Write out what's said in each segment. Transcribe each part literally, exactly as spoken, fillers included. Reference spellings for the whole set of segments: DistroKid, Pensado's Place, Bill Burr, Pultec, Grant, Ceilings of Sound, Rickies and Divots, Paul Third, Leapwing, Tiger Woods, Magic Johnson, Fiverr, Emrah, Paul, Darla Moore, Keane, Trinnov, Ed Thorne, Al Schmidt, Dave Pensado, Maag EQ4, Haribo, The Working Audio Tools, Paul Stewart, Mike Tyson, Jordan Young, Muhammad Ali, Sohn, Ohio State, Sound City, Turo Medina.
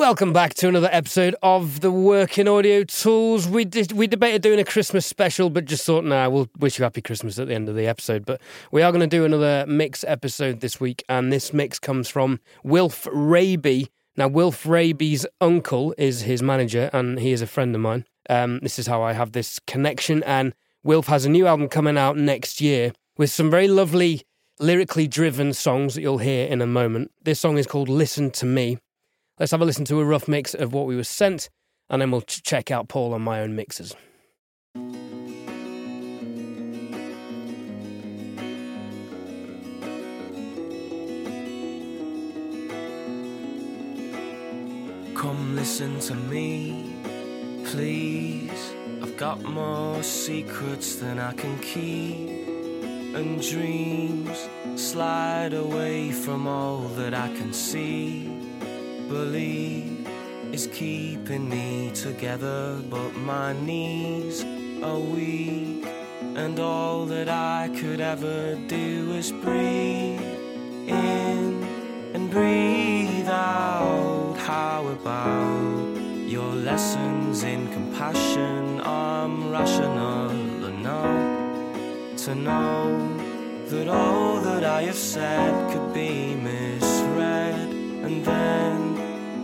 Welcome back to another episode of The Working Audio Tools. We did, we debated doing a Christmas special, but just thought, nah, we'll wish you happy Christmas at the end of the episode. But we are going to do another mix episode this week, and this mix comes from Wilf Raby. Now, Wilf Raby's uncle is his manager, and he is a friend of mine. Um, this is how I have this connection, and Wilf has a new album coming out next year with some very lovely, lyrically driven songs that you'll hear in a moment. This song is called Listen to Me. Let's have a listen to a rough mix of what we were sent, and then we'll ch- check out Paul on my own mixes. Come listen to me, please. I've got more secrets than I can keep, and dreams slide away from all that I can see. Believe is keeping me together, but my knees are weak, and all that I could ever do is breathe in and breathe out. How about your lessons in compassion? I'm rational enough to know that all that I have said could be misread, and then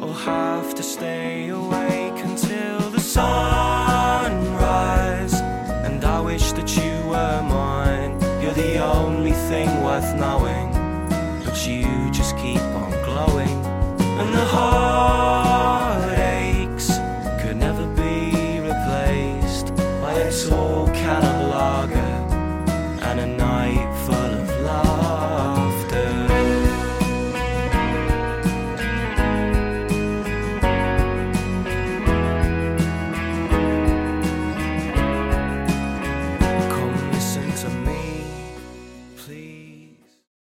I'll have to stay awake until the sunrise. And I wish that you were mine. You're the only thing worth knowing, but you just keep on glowing. And the heartaches could never be replaced by a tall can of lager and a night full of laughter.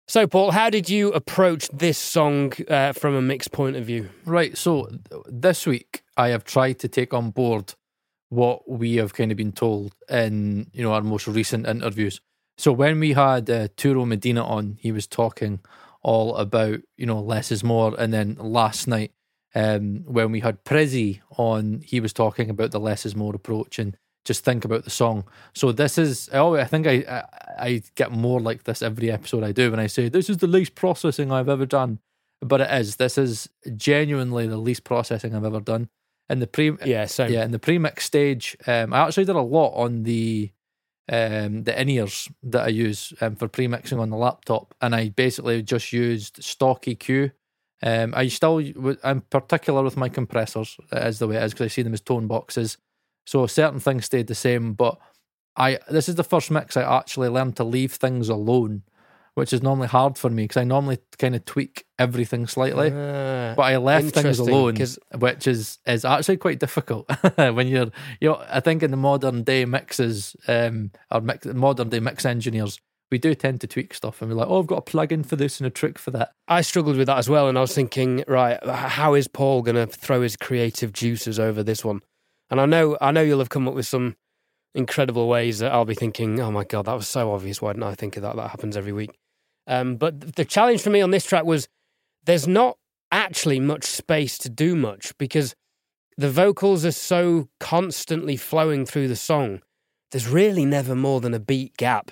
So, Paul, how did you approach this song uh, from a mix point of view? Right, so th- this week I have tried to take on board what we have kind of been told in, you know, our most recent interviews. So when we had uh, Turo Medina on, he was talking all about, you know, less is more. And then last night um, when we had Prizzy on, he was talking about the less is more approach and just think about the song. So this is, I, always, I think I, I I get more like this every episode I do when I say, this is the least processing I've ever done. But it is. This is genuinely the least processing I've ever done. In the pre, yeah, same. yeah, in the pre-mix stage, um, I actually did a lot on the um, the in-ears that I use um, for pre-mixing on the laptop, and I basically just used stock E Q. Um, I still, I'm particular with my compressors, as the way it is, because I see them as tone boxes. So certain things stayed the same, but I this is the first mix I actually learned to leave things alone, which is normally hard for me because I normally kind of tweak everything slightly. Uh, but I left things alone, which is, is actually quite difficult when you're, you know, I think in the modern day mixes, um, or mix, modern day mix engineers, we do tend to tweak stuff and we're like, oh, I've got a plug-in for this and a trick for that. I struggled with that as well, and I was thinking, right, how is Paul going to throw his creative juices over this one? And I know I know you'll have come up with some incredible ways that I'll be thinking, oh my God, that was so obvious. Why didn't I think of that? That happens every week. Um, but the challenge for me on this track was there's not actually much space to do much because the vocals are so constantly flowing through the song. There's really never more than a beat gap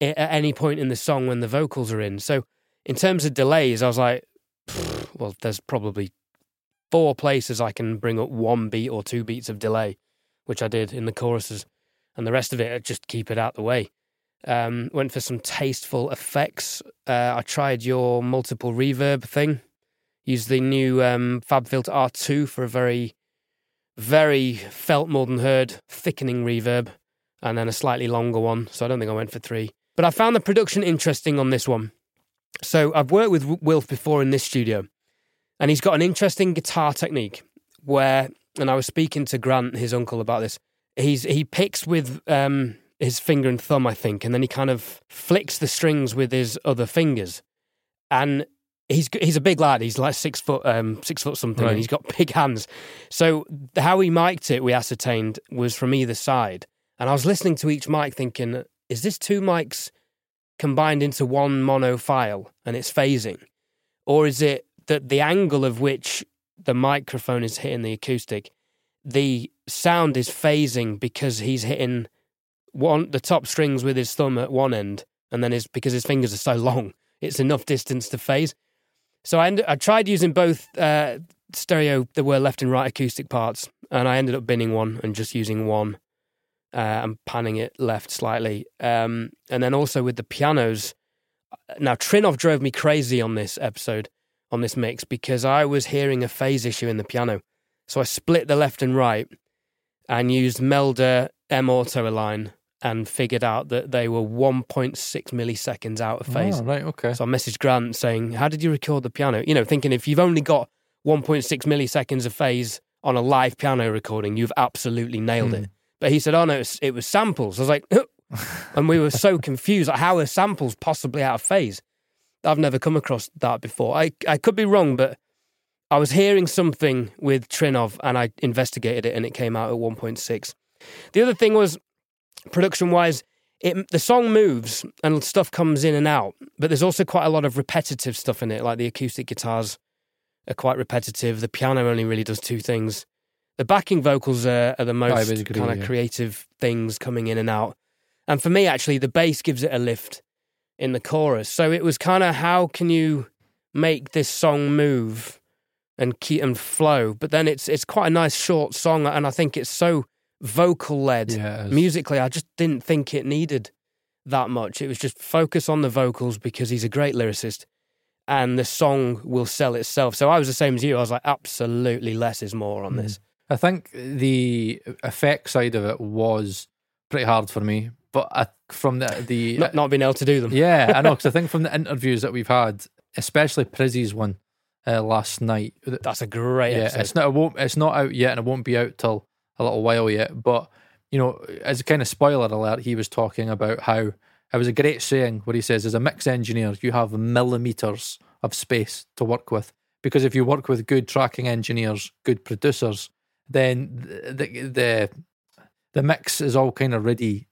at any point in the song when the vocals are in. So in terms of delays, I was like, well, there's probably four places I can bring up one beat or two beats of delay, which I did in the choruses, and the rest of it, I just keep it out the way. Um, went for some tasteful effects. Uh, I tried your multiple reverb thing. Used the new um, FabFilter R two for a very, very felt more than heard thickening reverb, and then a slightly longer one, so I don't think I went for three. But I found the production interesting on this one. So I've worked with Wilf before in this studio, and he's got an interesting guitar technique where, and I was speaking to Grant, his uncle, about this. He's he picks with um, his finger and thumb, I think, and then he kind of flicks the strings with his other fingers. And he's he's a big lad. He's like six foot um, six foot something, right. And he's got big hands. So how he mic'd it, we ascertained, was from either side. And I was listening to each mic, thinking, is this two mics combined into one mono file and it's phasing, or is it that the angle of which the microphone is hitting the acoustic, the sound is phasing because he's hitting one the top strings with his thumb at one end, and then his because his fingers are so long, it's enough distance to phase. So I end, I tried using both uh, stereo, there were left and right acoustic parts, and I ended up binning one and just using one uh, and panning it left slightly. Um, and then also with the pianos, now Trinnov drove me crazy on this episode, on this mix, because I was hearing a phase issue in the piano. So I split the left and right and used Melda M auto align and figured out that they were one point six milliseconds out of phase. Oh, right, okay. So I messaged Grant saying, how did you record the piano? You know, thinking if you've only got one point six milliseconds of phase on a live piano recording, you've absolutely nailed mm. it. But he said, oh no, it was samples. I was like, oh. And we were so confused. Like, how are samples possibly out of phase? I've never come across that before. I, I could be wrong, but I was hearing something with Trinnov and I investigated it and it came out at one point six. The other thing was, production-wise, it, the song moves and stuff comes in and out, but there's also quite a lot of repetitive stuff in it, like the acoustic guitars are quite repetitive. The piano only really does two things. The backing vocals are, are the most oh, kind of yeah. creative things coming in and out. And for me, actually, the bass gives it a lift in the chorus. So it was kind of, how can you make this song move and keep and flow? But then it's it's quite a nice short song, and I think it's so vocal-led. Yes. Musically, I just didn't think it needed that much. It was just focus on the vocals because he's a great lyricist and the song will sell itself. So I was the same as you. I was like, absolutely less is more on mm. this. I think the effect side of it was pretty hard for me, but I, from the... the not, not being able to do them. Yeah, I know, because I think from the interviews that we've had, especially Prizzy's one uh, last night... That's a great yeah, episode. It's not, it won't, it's not out yet and it won't be out till a little while yet, but you know, as a kind of spoiler alert, he was talking about how it was a great saying where he says, as a mix engineer, you have millimeters of space to work with, because if you work with good tracking engineers, good producers, then the the, the mix is all kind of ready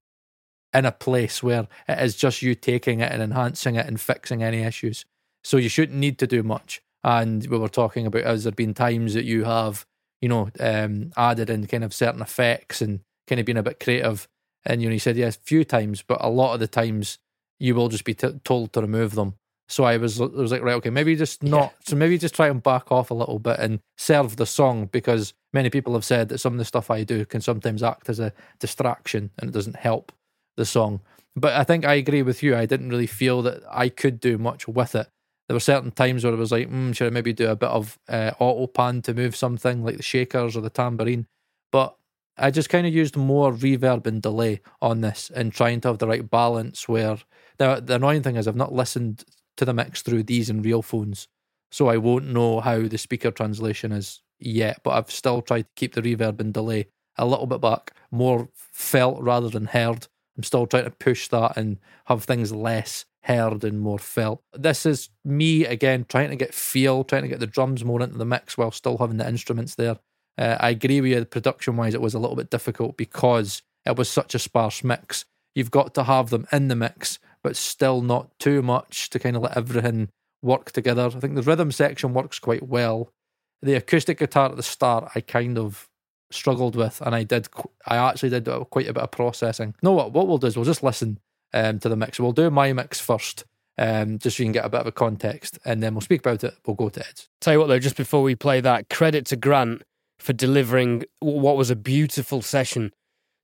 in a place where it is just you taking it and enhancing it and fixing any issues, so you shouldn't need to do much. And we were talking about, has there been times that you have you know, um, added in kind of certain effects and kind of being a bit creative? And, you know, he said, yes, a few times, but a lot of the times you will just be t- told to remove them. So I was I was like, right, okay, maybe just not, yeah. so maybe just try and back off a little bit and serve the song, because many people have said that some of the stuff I do can sometimes act as a distraction and it doesn't help the song. But I think I agree with you. I didn't really feel that I could do much with it. There were certain times where it was like, mm, should I maybe do a bit of uh, auto pan to move something like the shakers or the tambourine? But I just kind of used more reverb and delay on this and trying to have the right balance where... The, the annoying thing is I've not listened to the mix through these in real phones, so I won't know how the speaker translation is yet, but I've still tried to keep the reverb and delay a little bit back, more felt rather than heard. I'm still trying to push that and have things less heard and more felt. This is me again trying to get feel, trying to get the drums more into the mix while still having the instruments there. Uh, I agree with you, production wise it was a little bit difficult because it was such a sparse mix. You've got to have them in the mix, but still not too much to kind of let everything work together. I think the rhythm section works quite well. The acoustic guitar at the start I kind of struggled with, and I did, I actually did quite a bit of processing. You know what, what we'll do is we'll just listen Um, to the mix. We'll do my mix first, um, just so you can get a bit of a context, and then we'll speak about it. We'll go to Ed's. Tell you what though, just before we play that, credit to Grant for delivering what was a beautiful session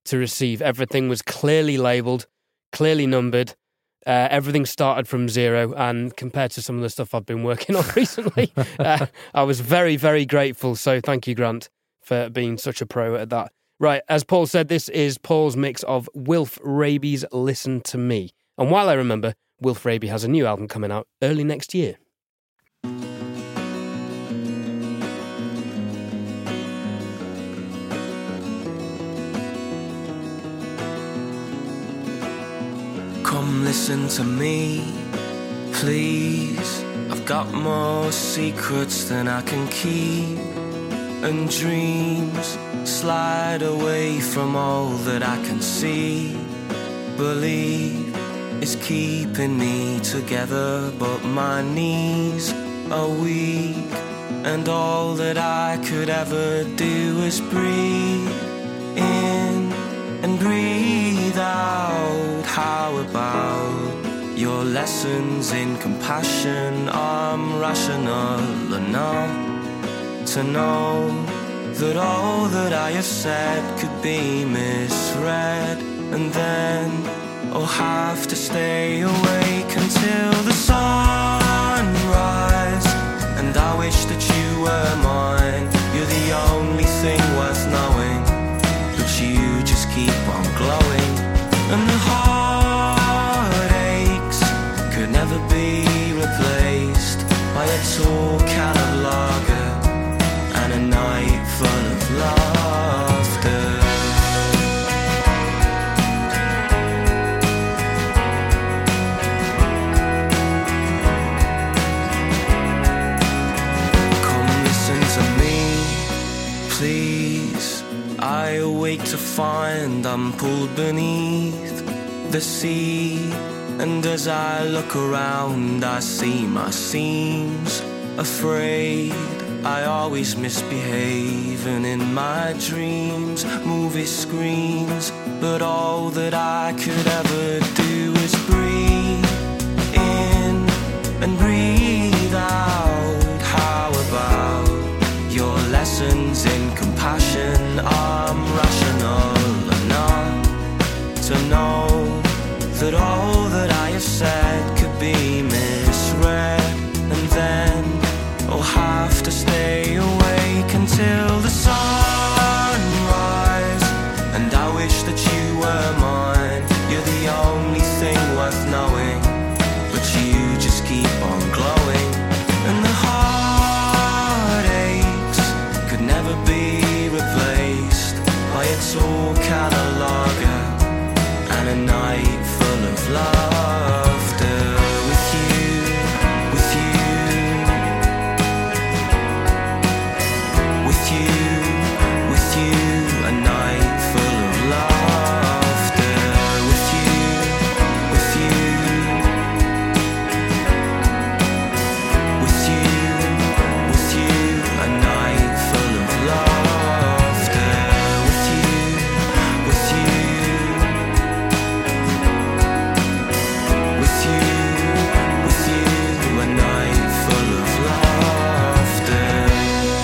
to receive. Everything was clearly labelled, clearly numbered, uh, everything started from zero, and compared to some of the stuff I've been working on recently, uh, I was very, very grateful. So thank you, Grant, for being such a pro at that. Right, as Paul said, this is Paul's mix of Wilf Raby's Listen to Me. And while I remember, Wilf Raby has a new album coming out early next year. Come listen to me, please. I've got more secrets than I can keep, and dreams slide away from all that I can see. Believe is keeping me together, but my knees are weak and all that I could ever do is breathe in and breathe out. How about your lessons in compassion? I'm rational enough to know that all that I have said could be misread, and then I'll have to stay awake until the sunrise. And I wish that you were mine. You're the only thing worth knowing, but you just keep on glowing. And the heartaches could never be replaced by a tall can of lager and a night full of laughter. Please, I awake to find I'm pulled beneath the sea, and as I look around I see my seams. Afraid I always misbehave, and in my dreams movie screens, but all that I could ever do is breathe in and breathe out. How about your lessons in compassion? I'm rational enough to know that all that I have said could be misread, and then I'll have to stay awake until the sunrise. And I wish that you were mine. You're the only thing worth knowing, but you just keep on glowing. And the heartaches could never be replaced by a tall can of lager and a night full of laughter. With you, with you, with you, with you, a night full of laughter. With you, with you, with you, with you, a night full of laughter. With you, with you, with you, with you, a night full of laughter.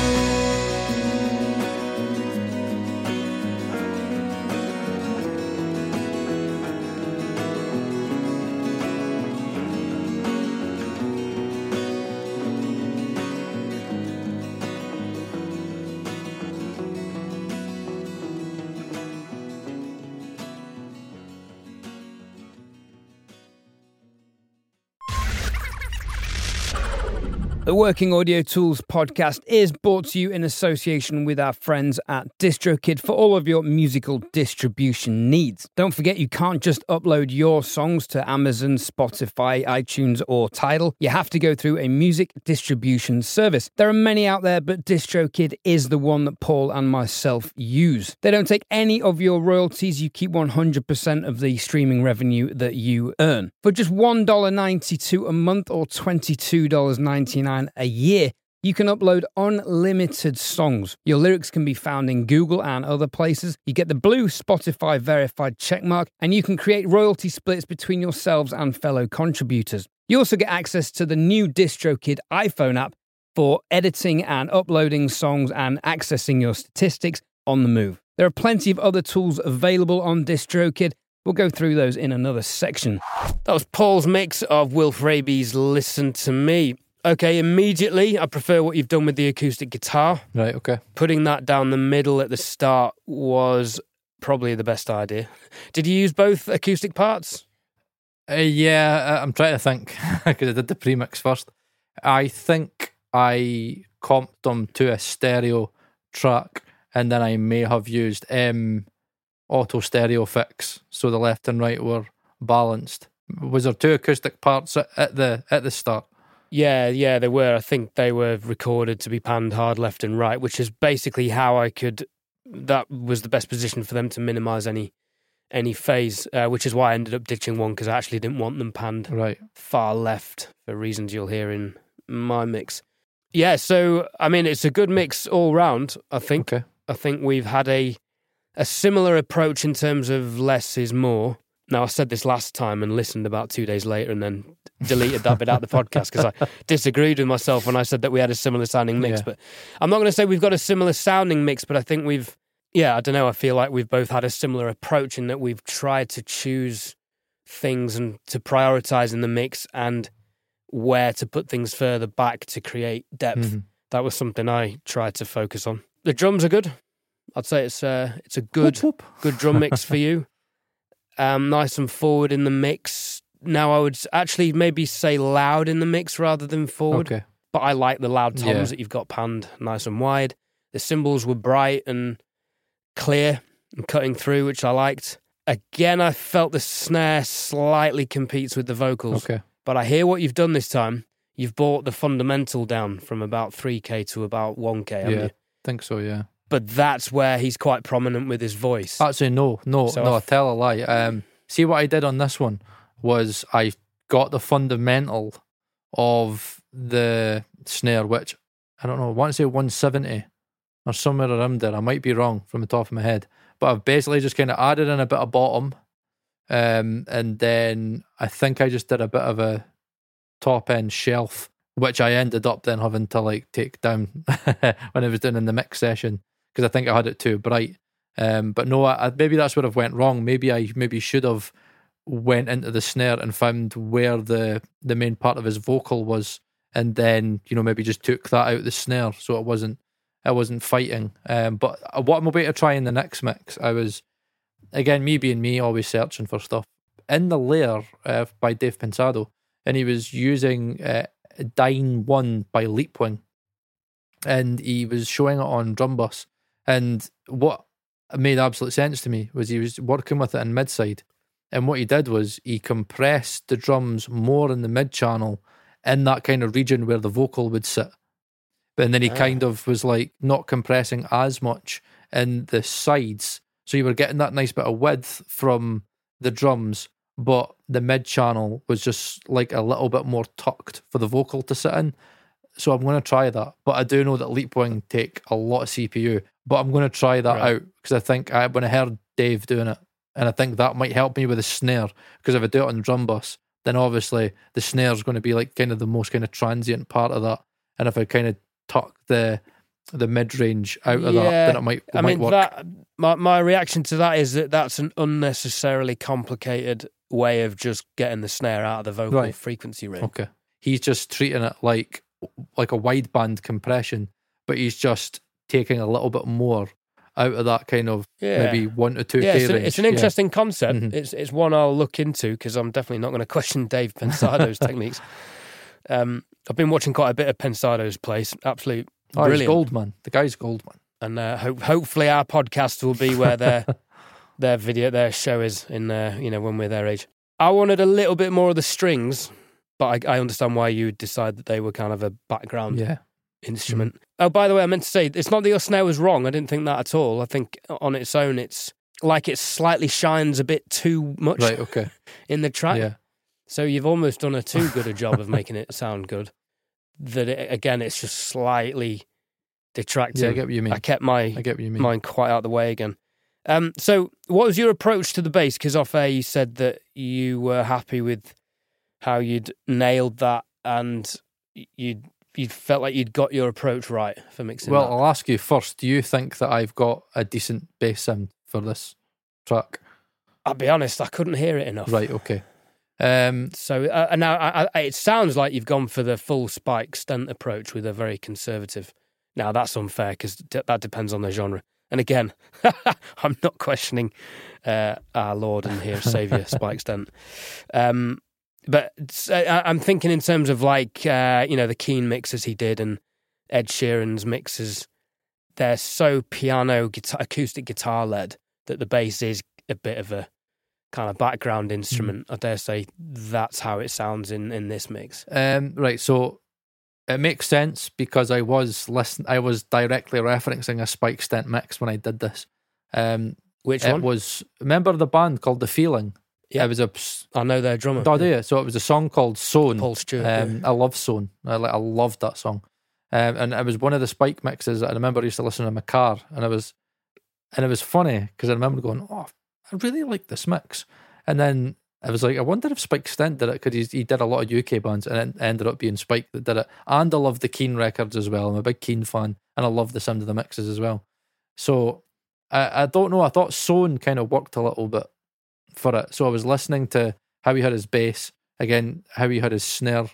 The Working Audio Tools podcast is brought to you in association with our friends at DistroKid for all of your musical distribution needs. Don't forget, you can't just upload your songs to Amazon, Spotify, iTunes, or Tidal. You have to go through a music distribution service. There are many out there, but DistroKid is the one that Paul and myself use. They don't take any of your royalties. You keep one hundred percent of the streaming revenue that you earn. For just one dollar ninety-two a month or twenty-two dollars ninety-nine a year, you can upload unlimited songs. Your lyrics can be found in Google and other places. You get the blue Spotify verified checkmark, and you can create royalty splits between yourselves and fellow contributors. You also get access to the new DistroKid iPhone app for editing and uploading songs and accessing your statistics on the move. There are plenty of other tools available on DistroKid. We'll go through those in another section. That was Paul's mix of Wilf Raby's Listen to Me. Okay, immediately, I prefer what you've done with the acoustic guitar. Right, okay. Putting that down the middle at the start was probably the best idea. Did you use both acoustic parts? Uh, yeah, I'm trying to think, because I did the pre-mix first. I think I comped them to a stereo track, and then I may have used um, auto stereo fix, so the left and right were balanced. Was there two acoustic parts at the at the start? Yeah, yeah, they were. I think they were recorded to be panned hard left and right, which is basically how I could... That was the best position for them to minimise any any phase, uh, which is why I ended up ditching one, because I actually didn't want them panned right far left, for reasons you'll hear in my mix. Yeah, so, I mean, it's a good mix all round, I think. Okay. I think we've had a a similar approach in terms of less is more. Now, I said this last time and listened about two days later and then deleted that bit out of the podcast because I disagreed with myself when I said that we had a similar sounding mix. Yeah. But I'm not going to say we've got a similar sounding mix, but I think we've, yeah, I don't know, I feel like we've both had a similar approach in that we've tried to choose things and to prioritize in the mix and where to put things further back to create depth. Mm-hmm. That was something I tried to focus on. The drums are good. I'd say it's a, it's a good, whoop, whoop. good drum mix for you. Um, nice and forward in the mix. Now I would actually maybe say loud in the mix rather than forward. Okay. But I like the loud toms yeah. that you've got panned nice and wide. The cymbals were bright and clear and cutting through, which I liked. Again, I felt the snare slightly competes with the vocals. Okay. But I hear what you've done this time. You've brought the fundamental down from about three K to about one K, haven't yeah, you? I think so, yeah. But that's where he's quite prominent with his voice. Actually, no, no, so no, I tell a lie. Um, see, what I did on this one was I got the fundamental of the snare, which, I don't know, I want to say one seventy or somewhere around there. I might be wrong from the top of my head. But I've basically just kind of added in a bit of bottom. Um, and then I think I just did a bit of a top-end shelf, which I ended up then having to like take down when I was doing in the mix session. Because I think I had it too bright. Um, but no, I, maybe that's where I've went wrong. Maybe I maybe should have went into the snare and found where the, the main part of his vocal was, and then, you know, maybe just took that out of the snare so it wasn't it wasn't fighting. Um, but what I'm about to try in the next mix, I was, again, me being me, always searching for stuff. In The Lair uh, by Dave Pensado, and he was using uh, Dine One by Leapwing, and he was showing it on Drumbus. And what made absolute sense to me was he was working with it in midside, and what he did was he compressed the drums more in the mid channel, in that kind of region where the vocal would sit. And then he ah. kind of was like not compressing as much in the sides, so you were getting that nice bit of width from the drums, but the mid channel was just like a little bit more tucked for the vocal to sit in. So I'm going to try that. But I do know that Leapwing take a lot of C P U, but I'm going to try that right. out because I think I, when I heard Dave doing it, and I think that might help me with the snare, because if I do it on Drumbus, then obviously the snare is going to be like kind of the most kind of transient part of that. And if I kind of tuck the the mid-range out of yeah. that, then it might, it I might mean, work. That, my, my reaction to that is that that's an unnecessarily complicated way of just getting the snare out of the vocal right. frequency range. Okay. He's just treating it like like a wideband compression, but he's just taking a little bit more out of that kind of yeah. maybe one to two yeah, K it's, range. It's an interesting yeah. concept. Mm-hmm. It's it's one I'll look into, because I'm definitely not going to question Dave Pensado's techniques. Um, I've been watching quite a bit of Pensado's Place. Absolute oh, brilliant. He's gold, man. The guy's gold, man. And uh, ho- hopefully our podcast will be where their their video, their show is in, uh, you know, when we're their age. I wanted a little bit more of the strings, but I, I understand why you decide that they were kind of a background yeah. instrument. Mm. Oh, by the way, I meant to say, it's not that your snare was wrong. I didn't think that at all. I think on its own, it's like it slightly shines a bit too much right, okay. in the track. Yeah. So you've almost done a too good a job of making it sound good. That, it, again, it's just slightly detracting. Yeah, I get what you mean. I kept my I get what you mean. Mine quite out of the way again. Um, so what was your approach to the bass? Because off air you said that you were happy with how you'd nailed that, and you'd you felt like you'd got your approach right for mixing. Well, that. I'll ask you first, do you think that I've got a decent bass sound for this track? I'll be honest, I couldn't hear it enough. Right, okay. Um, so uh, now I, I, it sounds like you've gone for the full Spike Stent approach with a very conservative. Now that's unfair, because d- that depends on the genre. And again, I'm not questioning uh, our Lord and here Saviour Spike Stent. Um, But I'm thinking in terms of like, uh, you know, the Keane mixes he did and Ed Sheeran's mixes, they're so piano, guitar, acoustic guitar led that the bass is a bit of a kind of background instrument. Mm. I dare say that's how it sounds in, in this mix. Um, right, so it makes sense, because I was listen- I was directly referencing a Spike Stent mix when I did this. Um, Which one? It was, remember the band called The Feeling? Yeah, it was a, I know their drummer. Oh, yeah. So it was a song called Sohn. Paul Stewart. Um, yeah. I love Sohn. I, like, I loved that song. Um, and it was one of the Spike mixes that I remember I used to listen to in my car, and it was, and it was funny because I remember going, oh, I really like this mix. And then I was like, I wonder if Spike Stent did it, because he did a lot of U K bands, and it ended up being Spike that did it. And I love the Keane records as well. I'm a big Keane fan, and I love the sound of the mixes as well. So I, I don't know. I thought Sohn kind of worked a little bit for it. So I was listening to how he had his bass, again, how he had his snare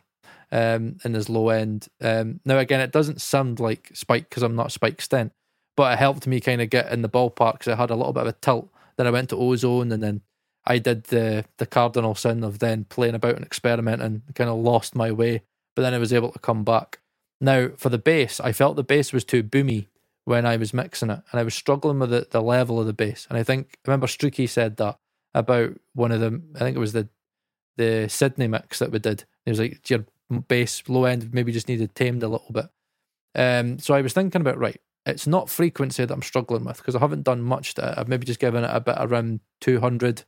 um, and his low end. Um, now, again, it doesn't sound like Spike because I'm not Spike Stent, but it helped me kind of get in the ballpark because I had a little bit of a tilt. Then I went to Ozone, and then I did the the cardinal sin of then playing about and experimenting, kind of lost my way, but then I was able to come back. Now, for the bass, I felt the bass was too boomy when I was mixing it, and I was struggling with the, the level of the bass. And I think, I remember Streaky said that about one of the, I think it was the the Sydney mix that we did. He was like, your bass low end maybe just needed tamed a little bit. Um, so I was thinking about, right, it's not frequency that I'm struggling with, because I haven't done much to it. I've maybe just given it a bit around two hundred,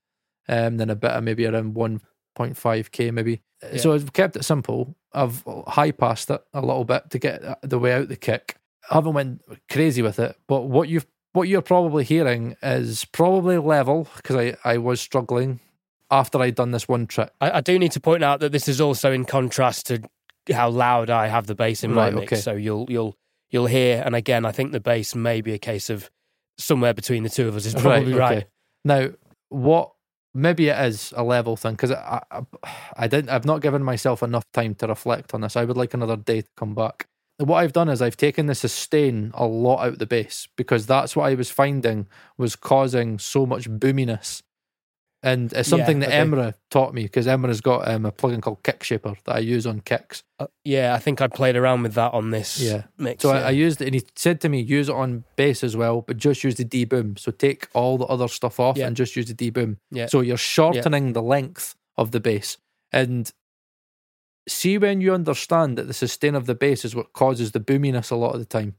Um, then a bit of maybe around one point five k maybe. Yeah. So I've kept it simple. I've high-passed it a little bit to get the way out the kick. I haven't went crazy with it, but what, you've, what you're probably hearing is probably level, because I, I was struggling after I'd done this one trick. I, I do need to point out that this is also in contrast to how loud I have the bass in right, my mix. Okay. So you'll, you'll, you'll hear, and again, I think the bass may be a case of somewhere between the two of us is probably right. Okay. Right. Now, what... Maybe it is a level thing, because I, I, I didn't. I've not given myself enough time to reflect on this. I would like another day to come back. What I've done is I've taken the sustain a lot out the bass, because that's what I was finding was causing so much boominess, and it's something yeah, that okay. Emrah taught me, because Emrah's got um, a plugin called Kick Shaper that I use on kicks. Uh, yeah, I think I played around with that on this. Yeah, mix, so yeah. I, I used it, and he said to me, use it on bass as well, but just use the deboom. So take all the other stuff off yeah. and just use the deboom. Yeah. So you're shortening yeah. the length of the bass, and see when you understand that the sustain of the bass is what causes the boominess a lot of the time.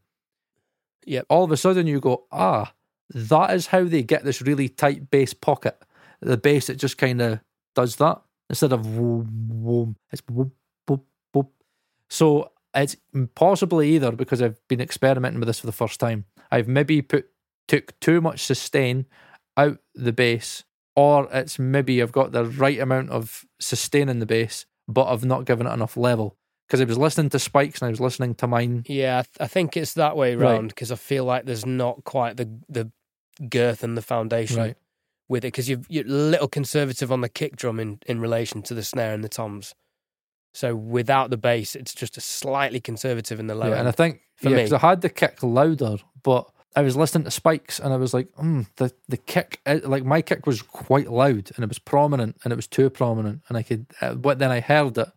Yeah, all of a sudden you go, ah, that is how they get this really tight bass pocket. The bass, it just kind of does that instead of whoom, whoom, it's whoop, whoop, whoop. So it's possibly either because I've been experimenting with this for the first time, I've maybe put took too much sustain out the bass, or it's maybe I've got the right amount of sustain in the bass, but I've not given it enough level, because I was listening to Spike's and I was listening to mine. Yeah, I, th- I think it's that way round, because right. I feel like there's not quite the the girth and the foundation. Right. With it, because you've, you're a little conservative on the kick drum in, in relation to the snare and the toms. So without the bass, it's just a slightly conservative in the low yeah, end. And I think, for yeah, because I had the kick louder, but I was listening to Spike's and I was like, mm, the, the kick, like my kick was quite loud and it was prominent and it was too prominent. And I could, but then I heard it.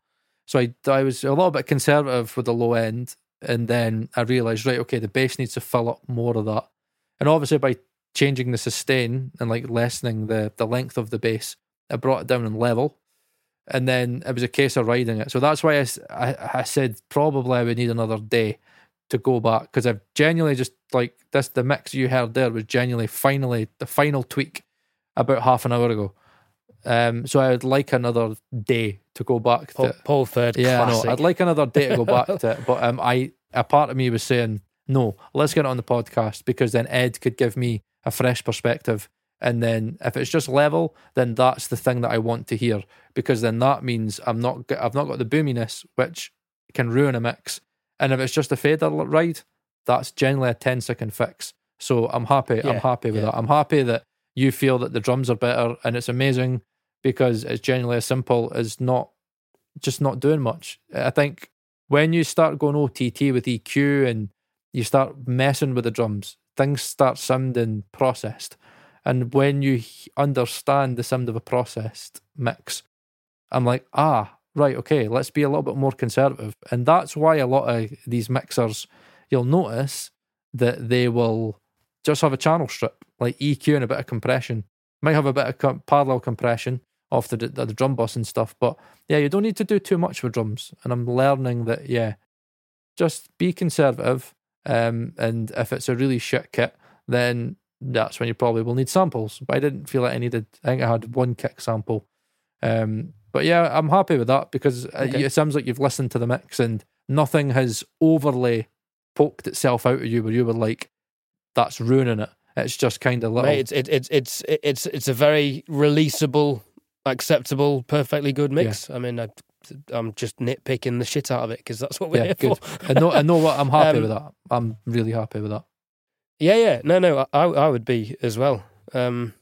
So I, I was a little bit conservative with the low end. And then I realised, right, okay, the bass needs to fill up more of that. And obviously by changing the sustain and like lessening the, the length of the bass, I brought it down in level, and then it was a case of riding it. So that's why I, I, I said probably I would need another day to go back, because I've genuinely just like this, the mix you heard there was genuinely finally the final tweak about half an hour ago. Um, so I would like another day to go back to Paul, it. Paul Third, yeah, classic. I know. I'd like another day to go back to it, but um, I a part of me was saying no, let's get it on the podcast, because then Ed could give me a fresh perspective, and then if it's just level, then that's the thing that I want to hear, because then that means I'm not, I've not got the boominess, which can ruin a mix. And if it's just a fader ride, that's generally a tense I can fix. So I'm happy. Yeah, I'm happy with yeah. that. I'm happy that you feel that the drums are better, and it's amazing, because it's generally as simple as not just not doing much. I think when you start going O T T with E Q and you start messing with the drums, things start sounding processed. And when you understand the sound of a processed mix, I'm like, ah, right, okay, let's be a little bit more conservative. And that's why a lot of these mixers, you'll notice that they will just have a channel strip, like E Q and a bit of compression. Might have a bit of com- parallel compression off the, the, the drum bus and stuff, but yeah, you don't need to do too much with drums. And I'm learning that, yeah, just be conservative. Um, and if it's a really shit kit, then that's when you probably will need samples. But I didn't feel like I needed, I think I had one kick sample. Um, but yeah, I'm happy with that, because okay. it, it sounds like you've listened to the mix and nothing has overly poked itself out at you where you were like, that's ruining it. It's just kind of little. Mate, it's, it, it, it's, it, it's, it's a very releasable, acceptable, perfectly good mix. Yeah. I mean, I, I'm just nitpicking the shit out of it because that's what we're yeah, here good. for. I know, I know what, I'm happy um, with that. I'm really happy with that. Yeah, yeah. No, no, I, I would be as well. Um,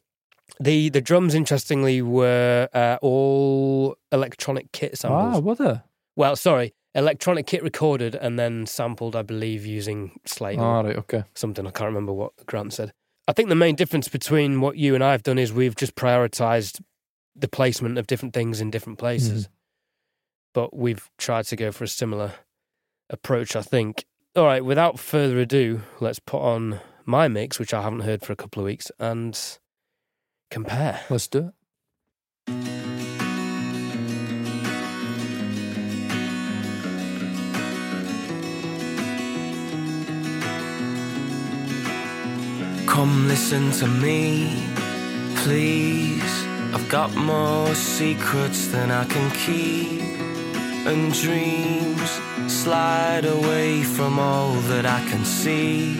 the the drums, interestingly, were uh, all electronic kit samples. Ah, were they? Well, sorry. Electronic kit recorded and then sampled, I believe, using Slate. Ah, right, okay. Something, I can't remember what Grant said. I think the main difference between what you and I have done is we've just prioritised the placement of different things in different places. Mm. But we've tried to go for a similar approach, I think. All right, without further ado, let's put on my mix, which I haven't heard for a couple of weeks, and compare. Let's do it. Come listen to me, please. I've got more secrets than I can keep. And dreams slide away from all that I can see.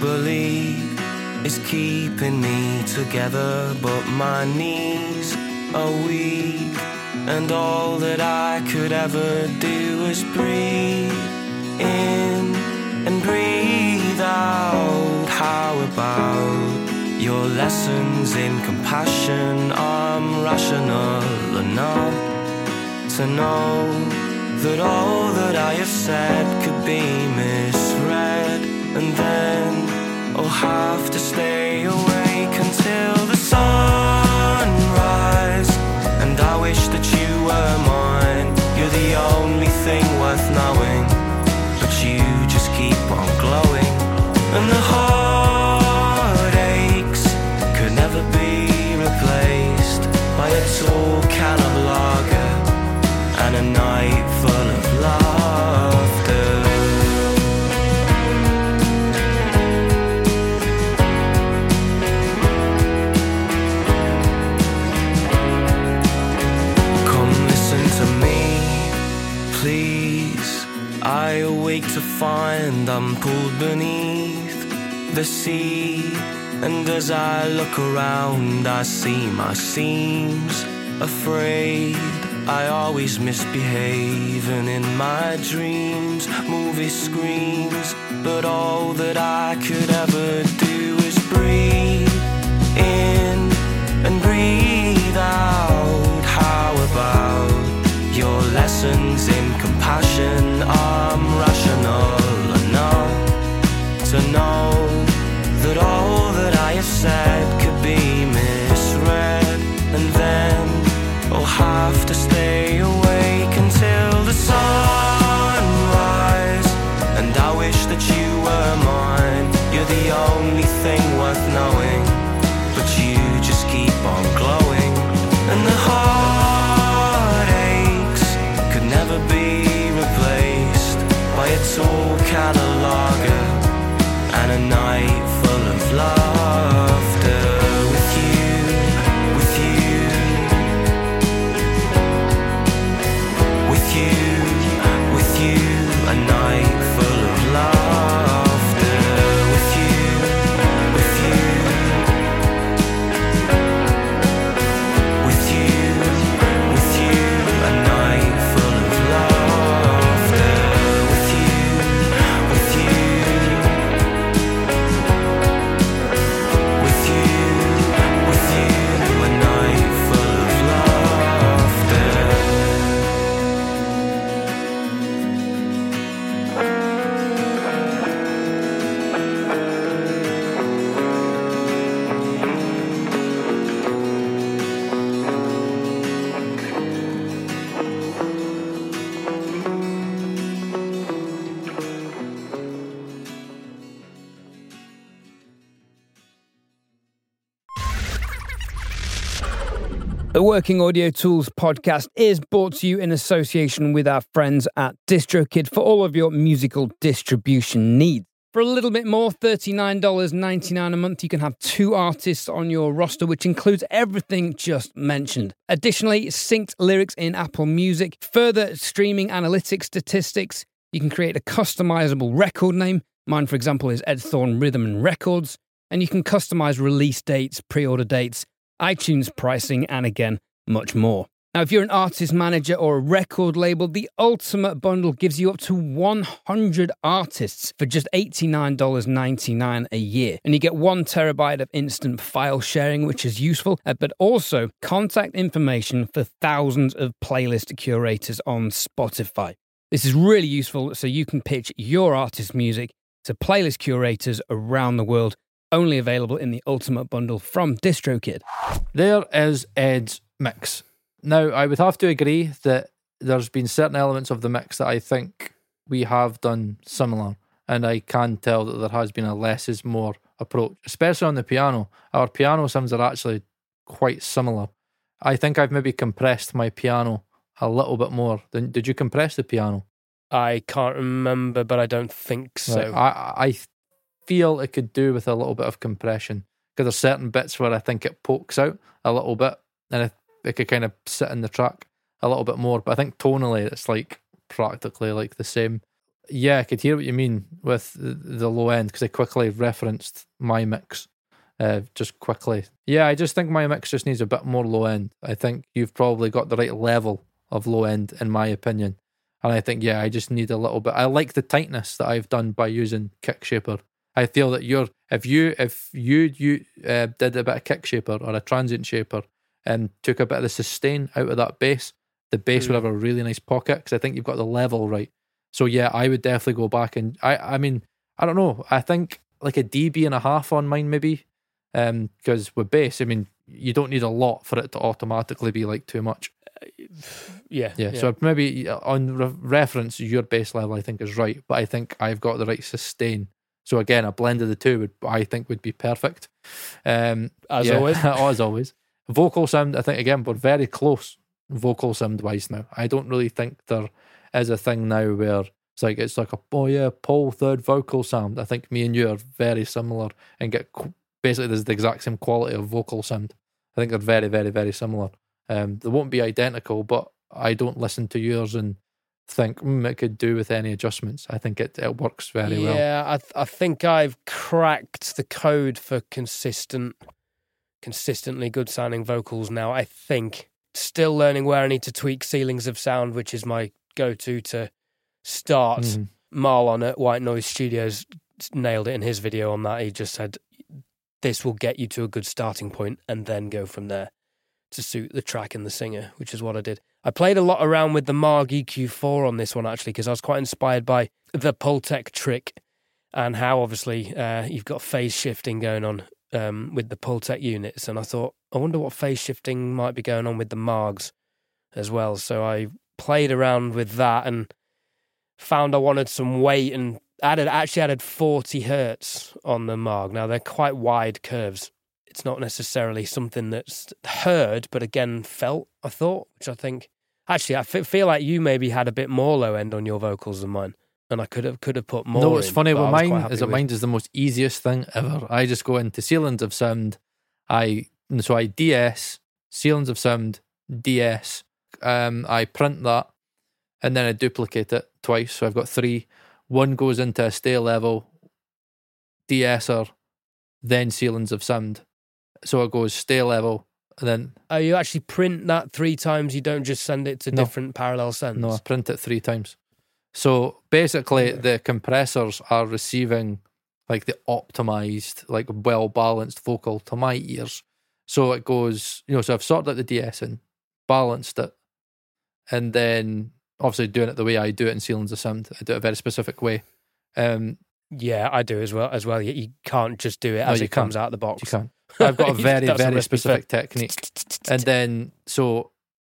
Believe is keeping me together, but my knees are weak, and all that I could ever do is breathe in and breathe out. How about your lessons in compassion? I'm rational enough to know that all that I have said could be misread, and then I'll have to stay awake until the sunrise. And I wish that you were mine. You're the only thing worth knowing, but you just keep on glowing. And the heartaches could never be replaced by a tall can of lager and a night full of laughter. Come listen to me, please. I awake to find I'm pulled beneath the sea, and as I look around I see my seams afraid. I always misbehave, and in my dreams, movie screams, but all that I could ever do is breathe in and breathe out. How about your lessons in compassion? I'm rational enough to know that all that I have said could be misread, and then I'll have to stay awake until the sunrise. And I wish that you were mine. You're the only thing worth knowing, but you just keep on glowing. And the heartaches could never be replaced by a tall can of lager and a night full of laughter. The Working Audio Tools podcast is brought to you in association with our friends at DistroKid for all of your musical distribution needs. For a little bit more, thirty-nine ninety-nine a month, you can have two artists on your roster, which includes everything just mentioned. Additionally, synced lyrics in Apple Music, further streaming analytics statistics, You can create a customizable record name. Mine, for example, is Ed Thorne Rhythm and Records. And you can customize release dates, pre-order dates, iTunes pricing, and again, much more. Now, if you're an artist manager or a record label, the Ultimate Bundle gives you up to one hundred artists for just eighty-nine ninety-nine a year. And you get one terabyte of instant file sharing, which is useful, but also contact information for thousands of playlist curators on Spotify. This is really useful, so you can pitch your artist music to playlist curators around the world, only available in the Ultimate Bundle from DistroKid. There is Ed's mix. Now, I would have to agree that there's been certain elements of the mix that I think we have done similar, and I can tell that there has been a less is more approach, especially on the piano. Our piano sounds are actually quite similar. I think I've maybe compressed my piano a little bit more. Did you compress the piano? I can't remember, but I don't think so. Right. I, I feel it could do with a little bit of compression, because there's certain bits where I think it pokes out a little bit, and I it could kind of sit in the track a little bit more, but I think tonally it's like practically like the same. Yeah, I could hear what you mean with the low end, because I quickly referenced my mix, uh, just quickly. Yeah, I just think my mix just needs a bit more low end. I think you've probably got the right level of low end, in my opinion. And I think, yeah, I just need a little bit. I like the tightness that I've done by using Kick Shaper. I feel that you're, if you if you you uh, did a bit of Kick Shaper or a transient shaper, and took a bit of the sustain out of that bass, the bass mm. would have a really nice pocket, because I think you've got the level right. So yeah, I would definitely go back and I, I mean, I don't know. I think like a dB and a half on mine maybe, um, because with bass, I mean, you don't need a lot for it to automatically be like too much. Uh, yeah, yeah. Yeah. So maybe on re- reference, your bass level I think is right, but I think I've got the right sustain. So again, a blend of the two would, I think, would be perfect. Um, as yeah. always. As always. Vocal sound, I think, again, we're very close vocal sound-wise now. I don't really think there is a thing now where it's like, it's like a, oh yeah, Paul Third vocal sound. I think me and you are very similar and get, basically there's the exact same quality of vocal sound. I think they're very, very, very similar. Um, they won't be identical, but I don't listen to yours and think, mm, it could do with any adjustments. I think it, it works very yeah, well. Yeah, I, th- I think I've cracked the code for consistent... consistently good sounding vocals now, I think. Still learning where I need to tweak Ceilings of Sound, which is my go-to to start. Mm. Marlon at White Noise Studios nailed it in his video on that. He just said, this will get you to a good starting point and then go from there to suit the track and the singer, which is what I did. I played a lot around with the Maag E Q four on this one, actually, because I was quite inspired by the Pultec trick and how, obviously, uh, you've got phase shifting going on Um, with the Pultec units, and I thought, I wonder what phase shifting might be going on with the Maags as well. So I played around with that and found I wanted some weight, and added actually added forty hertz on the Maag. Now they're quite wide curves. It's not necessarily something that's heard, but again felt, I thought, which I think actually I f- feel like you maybe had a bit more low end on your vocals than mine. And I could have could have put more. No, it's in, funny. Well, mine is that mine is the most easiest thing ever. I just go into Ceilings of Sound. I so I D S Ceilings of Sound D S. Um, I print that, and then I duplicate it twice. So I've got three. One goes into a stay level, D S R, then Ceilings of Sound. So it goes stay level, and then. Oh, you actually print that three times. You don't just send it to no, different parallel sends. No, I print it three times. So basically the compressors are receiving like the optimized, like well-balanced vocal to my ears. So it goes, you know, so I've sorted out the D S in, balanced it, and then obviously doing it the way I do it in Ceilings of Sound. I do it a very specific way. Um, yeah, I do as well. As well, You, you can't just do it as no, it comes out of the box. You can't. I've got a very, very specific technique. And then, so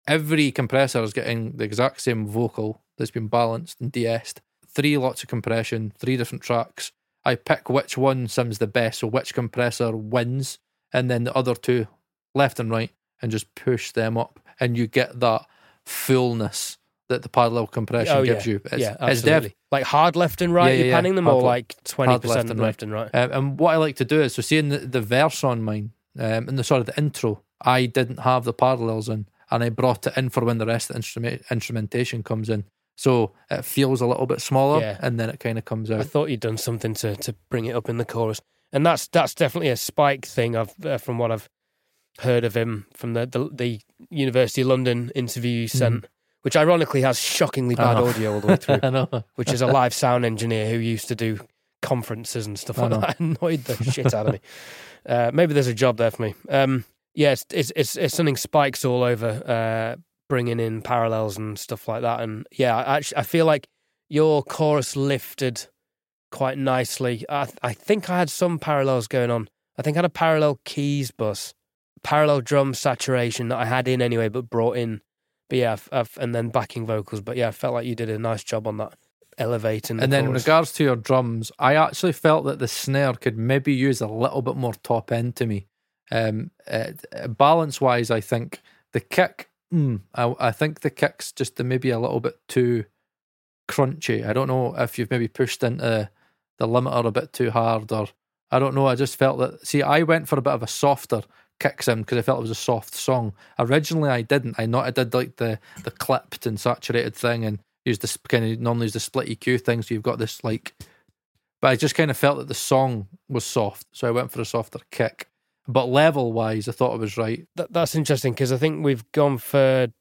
every compressor is getting the exact same vocal that's been balanced and de-essed. Three lots of compression, three different tracks. I pick which one sounds the best, so which compressor wins, and then the other two, left and right, and just push them up, and you get that fullness that the parallel compression oh, gives yeah. you. It's, yeah, absolutely. It's like hard left and right, yeah, you're yeah, panning yeah. them, hard or like twenty percent left and right. Left and, right. Um, and what I like to do is, so seeing the, the verse on mine, um, and the sort of the intro, I didn't have the parallels in, and I brought it in for when the rest of the instrument, instrumentation comes in. So it feels a little bit smaller, yeah. and then it kind of comes out. I thought you'd done something to to bring it up in the chorus. And that's that's definitely a Spike thing. I've uh, from what I've heard of him from the the, the University of London interview you sent, mm. which ironically has shockingly bad audio all the way through. I know. Which is a live sound engineer who used to do conferences and stuff like that. It annoyed the shit out of me. Uh, maybe there's a job there for me. Um, yeah, it's, it's it's it's something Spike's all over, uh, bringing in parallels and stuff like that. And yeah, I, I feel like your chorus lifted quite nicely. I, I think I had some parallels going on. I think I had a parallel keys bus, parallel drum saturation that I had in anyway, but brought in. But yeah, I've, I've, and then backing vocals. But yeah, I felt like you did a nice job on that. Elevating. And then in regards to your drums, I actually felt that the snare could maybe use a little bit more top end to me. Um, uh, balance wise, I think the kick, mm, I, I think the kick's just maybe a little bit too crunchy. I don't know if you've maybe pushed into the limiter a bit too hard, or I don't know. I just felt that, see, I went for a bit of a softer kick sound because I felt it was a soft song. Originally, I didn't. I not. I did like the, the clipped and saturated thing, and use the kind of normally use the split E Q thing, so you've got this like. But I just kind of felt that the song was soft, so I went for a softer kick. But level wise, I thought it was right. That, that's interesting because I think we've gone for d-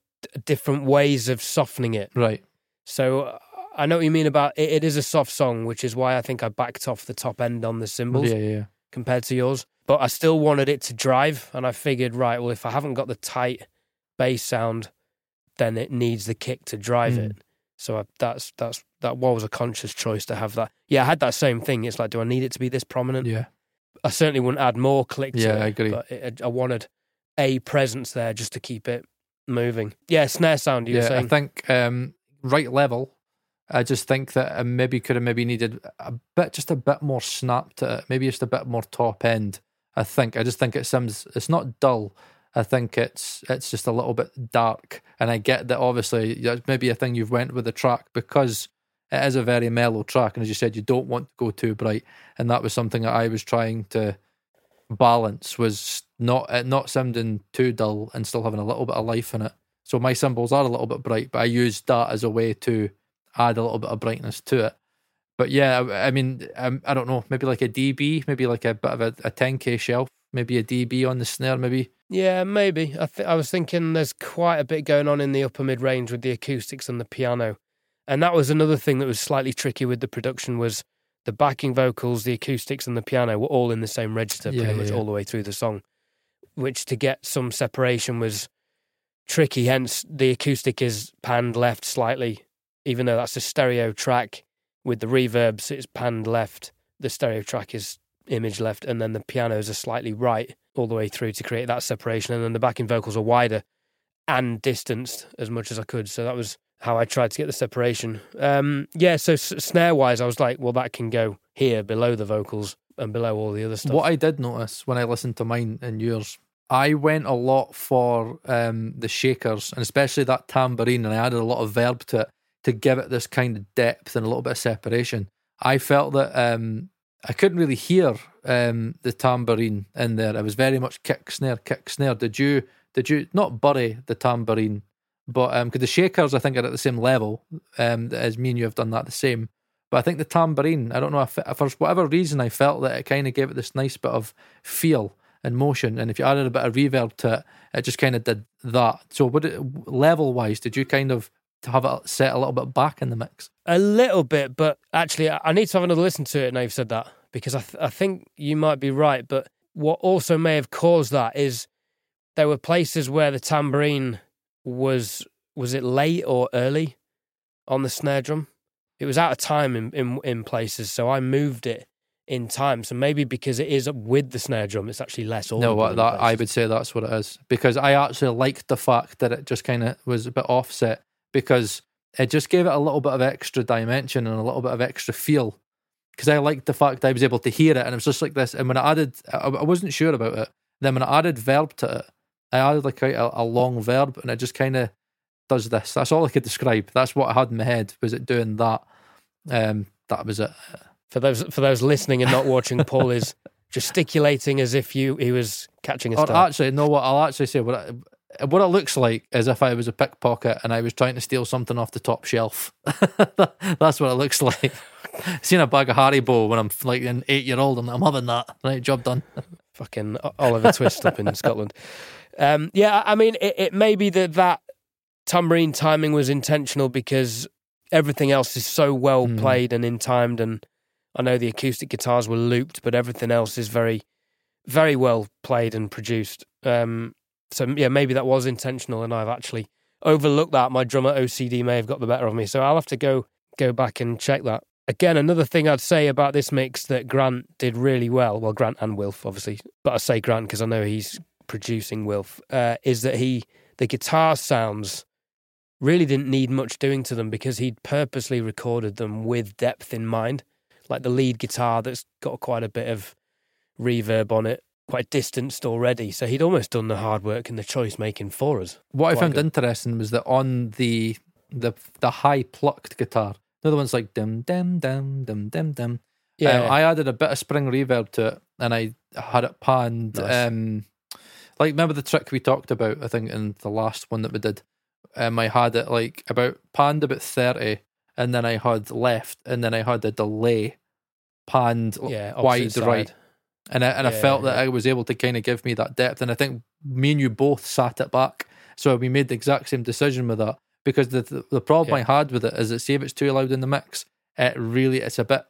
different ways of softening it. Right. So I know what you mean about it. It is a soft song, which is why I think I backed off the top end on the cymbals. Yeah, yeah. Compared to yours, but I still wanted it to drive, and I figured, right, well, if I haven't got the tight bass sound, then it needs the kick to drive mm. it. So I, that's that's that was a conscious choice to have that. Yeah, I had that same thing. It's like, do I need it to be this prominent? Yeah, I certainly wouldn't add more click to yeah, it. Yeah, I agree. But it, I wanted a presence there just to keep it moving. Yeah, snare sound. You yeah, were saying. I think um, right level. I just think that I maybe could have maybe needed a bit, just a bit more snap to it. Maybe just a bit more top end. I think. I just think it seems it's not dull. I think it's it's just a little bit dark, and I get that obviously that's maybe a thing you've went with the track because it is a very mellow track, and as you said, you don't want to go too bright, and that was something that I was trying to balance, was not it not sounding too dull and still having a little bit of life in it. So my cymbals are a little bit bright, but I used that as a way to add a little bit of brightness to it. But yeah, I, I mean, um, I don't know, maybe like a dB, maybe like a bit of a, a ten K shelf, maybe a dB on the snare, maybe. Yeah, maybe. I th- I was thinking there's quite a bit going on in the upper mid-range with the acoustics and the piano. And that was another thing that was slightly tricky with the production, was the backing vocals, the acoustics and the piano were all in the same register pretty yeah, much yeah. all the way through the song, which to get some separation was tricky. Hence, the acoustic is panned left slightly, even though that's a stereo track with the reverbs, it's panned left. The stereo track is image left, and then the pianos are slightly right all the way through to create that separation, and then the backing vocals are wider and distanced as much as I could. So that was how I tried to get the separation. Um, yeah, so s- snare-wise, I was like, well, that can go here below the vocals and below all the other stuff. What I did notice when I listened to mine and yours, I went a lot for um, the shakers, and especially that tambourine, and I added a lot of verb to it to give it this kind of depth and a little bit of separation. I felt that... Um, I couldn't really hear um, the tambourine in there. It was very much kick, snare, kick, snare. Did you, did you not bury the tambourine? But because um, the shakers, I think, are at the same level um, as me and you have done that the same. But I think the tambourine, I don't know, if, for whatever reason, I felt that it kind of gave it this nice bit of feel and motion. And if you added a bit of reverb to it, it just kind of did that. So would it, level-wise, did you kind of have it set a little bit back in the mix? A little bit, but actually I need to have another listen to it now you've said that, because I, th- I think you might be right, but what also may have caused that is there were places where the tambourine was, was it late or early on the snare drum? It was out of time in, in, in places, so I moved it in time. So maybe because it is with the snare drum, it's actually less audible. No, that, I would say that's what it is, because I actually liked the fact that it just kind of was a bit offset, because it just gave it a little bit of extra dimension and a little bit of extra feel, because I liked the fact that I was able to hear it, and it was just like this. And when I added, I wasn't sure about it, then when I added verb to it, I added like a, a long verb, and it just kind of does this. That's all I could describe. That's what I had in my head, was it doing that. Um, that was it. For those for those listening and not watching, Paul is gesticulating as if you he was catching a star. Actually, no, what I'll actually say, what I, what it looks like is if I was a pickpocket and I was trying to steal something off the top shelf. That's what it looks like. I've seen a bag of Haribo when I'm like an eight-year-old. I'm, I'm having that. Right, job done. Fucking Oliver Twist up in Scotland. Um, yeah, I mean, it, it may be that that tambourine timing was intentional because everything else is so well mm. played and in timed, and I know the acoustic guitars were looped, but everything else is very, very well played and produced. Um, so yeah, maybe that was intentional, and I've actually overlooked that. My drummer O C D may have got the better of me, so I'll have to go go back and check that. Again, another thing I'd say about this mix that Grant did really well, well, Grant and Wilf, obviously, but I say Grant because I know he's producing Wilf, uh, is that he, the guitar sounds really didn't need much doing to them because he'd purposely recorded them with depth in mind. Like the lead guitar that's got quite a bit of reverb on it, quite distanced already. So he'd almost done the hard work and the choice making for us. What quite I found good. interesting was that on the the the high plucked guitar, another one's like dim dim dim dim dim dim. Yeah, um, I added a bit of spring reverb to it, and I had it panned. Nice. Um, like remember the trick we talked about? I think in the last one that we did, um, I had it like about panned about thirty, and then I had left, and then I had a delay panned yeah, wide side. right, and I, and yeah, I felt yeah. that I was able to kind of give me that depth. And I think me and you both sat it back, so we made the exact same decision with that. Because the the problem yeah. I had with it is that see if it's too loud in the mix, it really it's a bit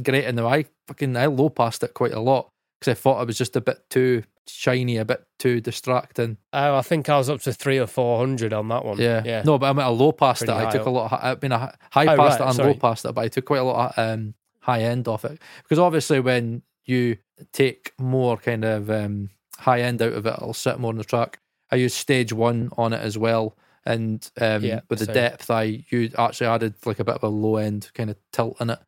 grating. Now I fucking I low passed it quite a lot because I thought it was just a bit too shiny, a bit too distracting. Oh, I think I was up to three or four hundred on that one. Yeah, yeah. No, but I mean I low passed Pretty it. I took up. a lot. Of, I mean I high oh, passed right, it and sorry. low passed it, but I took quite a lot of um, high end off it because obviously when you take more kind of um, high end out of it, it'll sit more on the track. I used stage one on it as well. And um, yeah, with the so. depth, I you actually added like a bit of a low end kind of tilt in it,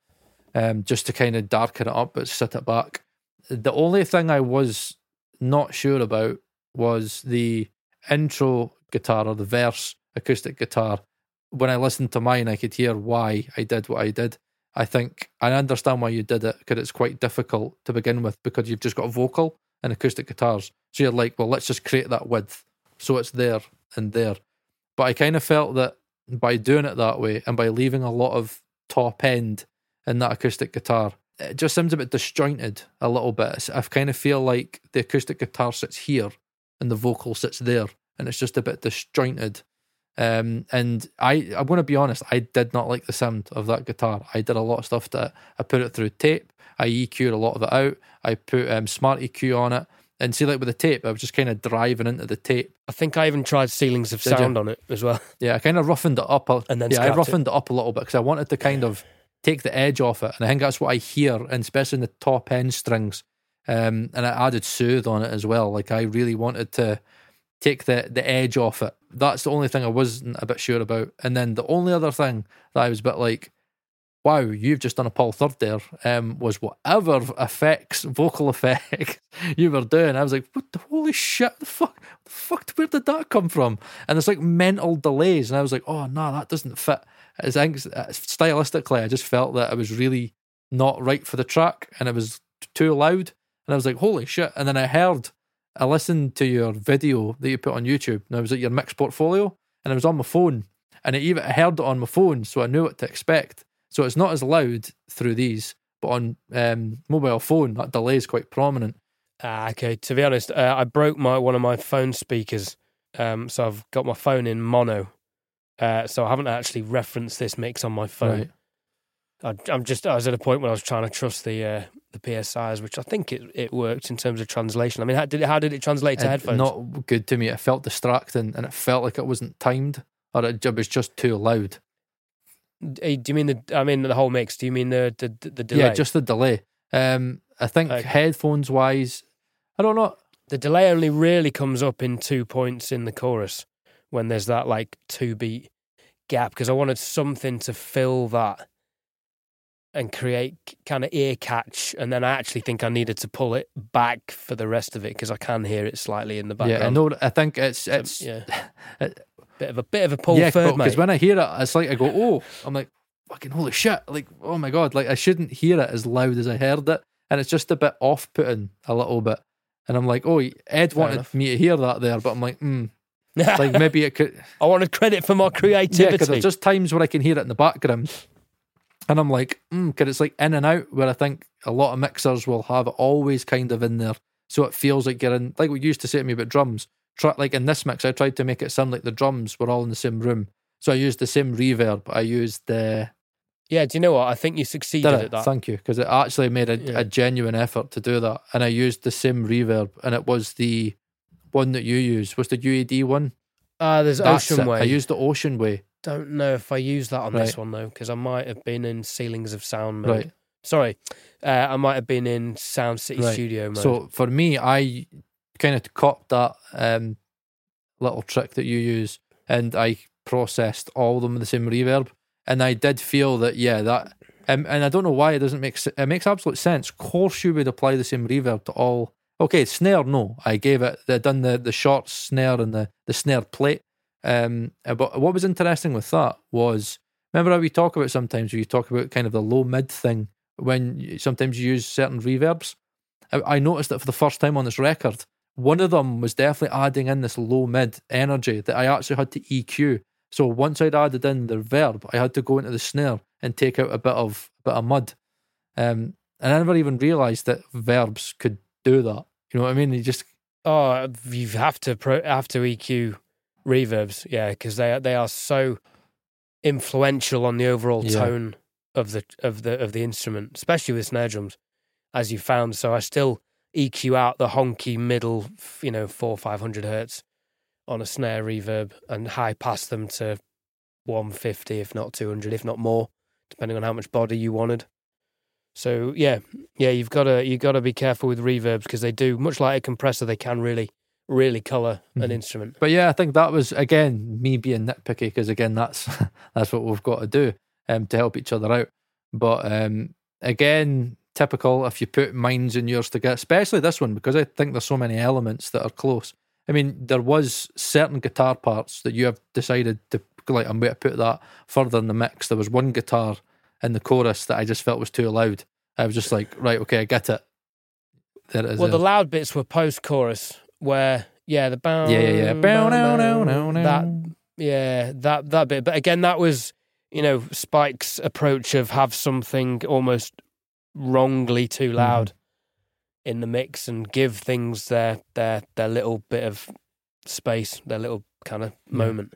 um, just to kind of darken it up but sit it back. The only thing I was not sure about was the intro guitar or the verse acoustic guitar. When I listened to mine, I could hear why I did what I did. I think I understand why you did it because it's quite difficult to begin with because you've just got vocal and acoustic guitars. So you're like, well, let's just create that width so it's there and there. But I kind of felt that by doing it that way and by leaving a lot of top end in that acoustic guitar, it just seems a bit disjointed a little bit. I kind of feel like the acoustic guitar sits here and the vocal sits there and it's just a bit disjointed. Um, and I, I'm going to be honest, I did not like the sound of that guitar. I did a lot of stuff to it. I put it through tape. I E Q'd a lot of it out. I put um, Smart E Q on it. And see, like with the tape, I was just kind of driving into the tape. I think I even tried Ceilings of Sound on it as well. Yeah, I kind of roughened it up. A, and then yeah, I roughened it. it up a little bit because I wanted to kind of take the edge off it. And I think that's what I hear, and especially in the top end strings. Um, and I added soothe on it as well. Like I really wanted to take the, the edge off it. That's the only thing I wasn't a bit sure about. And then the only other thing that I was a bit like, wow, you've just done a Paul Third there, um, was whatever effects, vocal effects you were doing. I was like, what the holy shit, the fuck, the fuck, where did that come from? And it's like mental delays. And I was like, oh, no, that doesn't fit. I think stylistically, I just felt that it was really not right for the track and it was too loud. And I was like, holy shit. And then I heard, I listened to your video that you put on YouTube and I was at your mix portfolio and I was on my phone and I even I heard it on my phone, so I knew what to expect. So it's not as loud through these, but on um, mobile phone, that delay is quite prominent. Ah, okay. To be honest, uh, I broke my one of my phone speakers, um, so I've got my phone in mono, uh, so I haven't actually referenced this mix on my phone. Right. I, I'm just I was at a point when I was trying to trust the uh, the P S Is, which I think it, it worked in terms of translation. I mean, how did it, how did it translate to it, headphones? Not good to me. It felt distracting, and it felt like it wasn't timed, or it, it was just too loud. Do you mean the? I mean the whole mix. Do you mean the the, the delay? Yeah, just the delay. Um, I think okay. headphones wise, I don't know. The delay only really comes up in two points in the chorus when there's that like two beat gap because I wanted something to fill that and create kind of ear catch, and then I actually think I needed to pull it back for the rest of it because I can hear it slightly in the background. Yeah, I know. I think it's it's. So, yeah. it, Bit of a bit of a Paul yeah, Third, because when I hear it, it's like I go, oh, I'm like, fucking holy shit, like, oh my god, like I shouldn't hear it as loud as I heard it, and it's just a bit off-putting a little bit, and I'm like, oh, Ed Fair wanted enough. me to hear that there, but I'm like, mm, Like maybe it could. I want a credit for my creativity. Yeah, because there's just times where I can hear it in the background, and I'm like, because mm, it's like in and out. Where I think a lot of mixers will have it always kind of in there, so it feels like you're in. Like what you used to say to me about drums. Try, like in this mix, I tried to make it sound like the drums were all in the same room. So I used the same reverb. I used the. Yeah, do you know what? I think you succeeded at that. Thank you, because it actually made a, yeah. a genuine effort to do that. And I used the same reverb, and it was the one that you used. Was the U A D one? Uh, there's That's Ocean it. Way. I used the Ocean Way. Don't know if I used that on right. this one, though, because I might have been in Ceilings of Sound mode. Right. Sorry, uh, I might have been in Sound City right. Studio mode. So for me, I kind of copped that um, little trick that you use, and I processed all of them with the same reverb. And I did feel that, yeah, that, um, and I don't know why it doesn't make sense. It makes absolute sense. Of course, you would apply the same reverb to all. Okay, snare, no. I gave it, they'd done the, the short snare and the, the snare plate. Um, but what was interesting with that was, remember how we talk about sometimes, where you talk about kind of the low mid thing, when you, sometimes you use certain reverbs? I, I noticed that for the first time on this record, one of them was definitely adding in this low mid energy that I actually had to E Q. So once I'd added in the reverb, I had to go into the snare and take out a bit of a bit of mud. Um, and I never even realised that verbs could do that. You know what I mean? You just oh, you have to pro- have to E Q reverbs, yeah, because they they are so influential on the overall yeah. tone of the of the of the instrument, especially with snare drums, as you found. So I still E Q out the honky middle, you know, four five hundred hertz on a snare reverb and high pass them to one fifty, if not two hundred, if not more, depending on how much body you wanted. So yeah, yeah, you've got to you've got to be careful with reverbs, because they do, much like a compressor, they can really, really colour an mm-hmm. instrument. But yeah, I think that was again me being nitpicky, because again, that's that's what we've got to do um, to help each other out. But um, again, typical if you put minds and yours together, especially this one, because I think there's so many elements that are close. I mean, there was certain guitar parts that you have decided to, like, I'm going to put that further in the mix. There was one guitar in the chorus that I just felt was too loud. I was just like, right, okay, I get it. There it is. Well, the loud bits were post-chorus where, yeah, the bow, yeah, yeah, yeah, bow, no, no, no, no, that, yeah, that that bit. But again, that was, you know, Spike's approach of have something almost wrongly too loud. Mm-hmm. in the mix and give things their their their little bit of space, their little kind of mm. moment.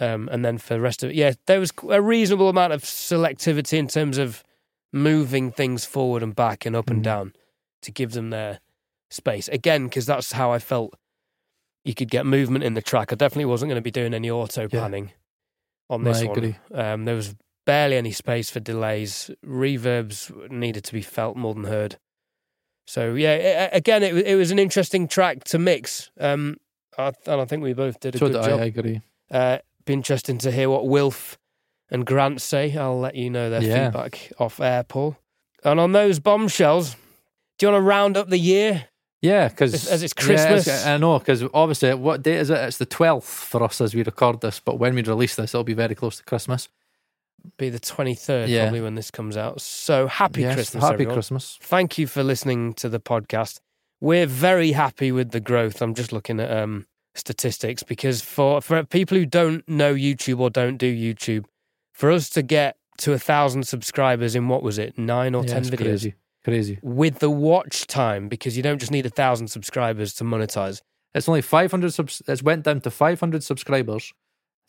Um, and then for the rest of it, yeah, there was a reasonable amount of selectivity in terms of moving things forward and back and up mm. and down to give them their space. Again, because that's how I felt you could get movement in the track. I definitely wasn't going to be doing any auto panning yeah. on this no, one. Um, there was barely any space for delays. Reverbs needed to be felt more than heard. So yeah, it, again, it it was an interesting track to mix, um, I, and I think we both did a so good I, job. I agree. Uh, be interesting to hear what Wilf and Grant say. I'll let you know their yeah. feedback off air, Paul. And on those bombshells, do you want to round up the year? Yeah, because as it's Christmas, yeah, it's, I know. Because obviously, what date is it? It's the twelfth for us as we record this. But when we release this, it'll be very close to Christmas. Be the twenty-third yeah. probably when this comes out. So happy yes, Christmas, happy everyone. Christmas. Thank you for listening to the podcast. We're very happy with the growth. I'm just looking at um, statistics, because for, for people who don't know YouTube or don't do YouTube, for us to get to a thousand subscribers in, what was it, nine or yeah, ten videos? Crazy, crazy. With the watch time, because you don't just need a thousand subscribers to monetize. It's only five hundred, subs- it's went down to five hundred subscribers,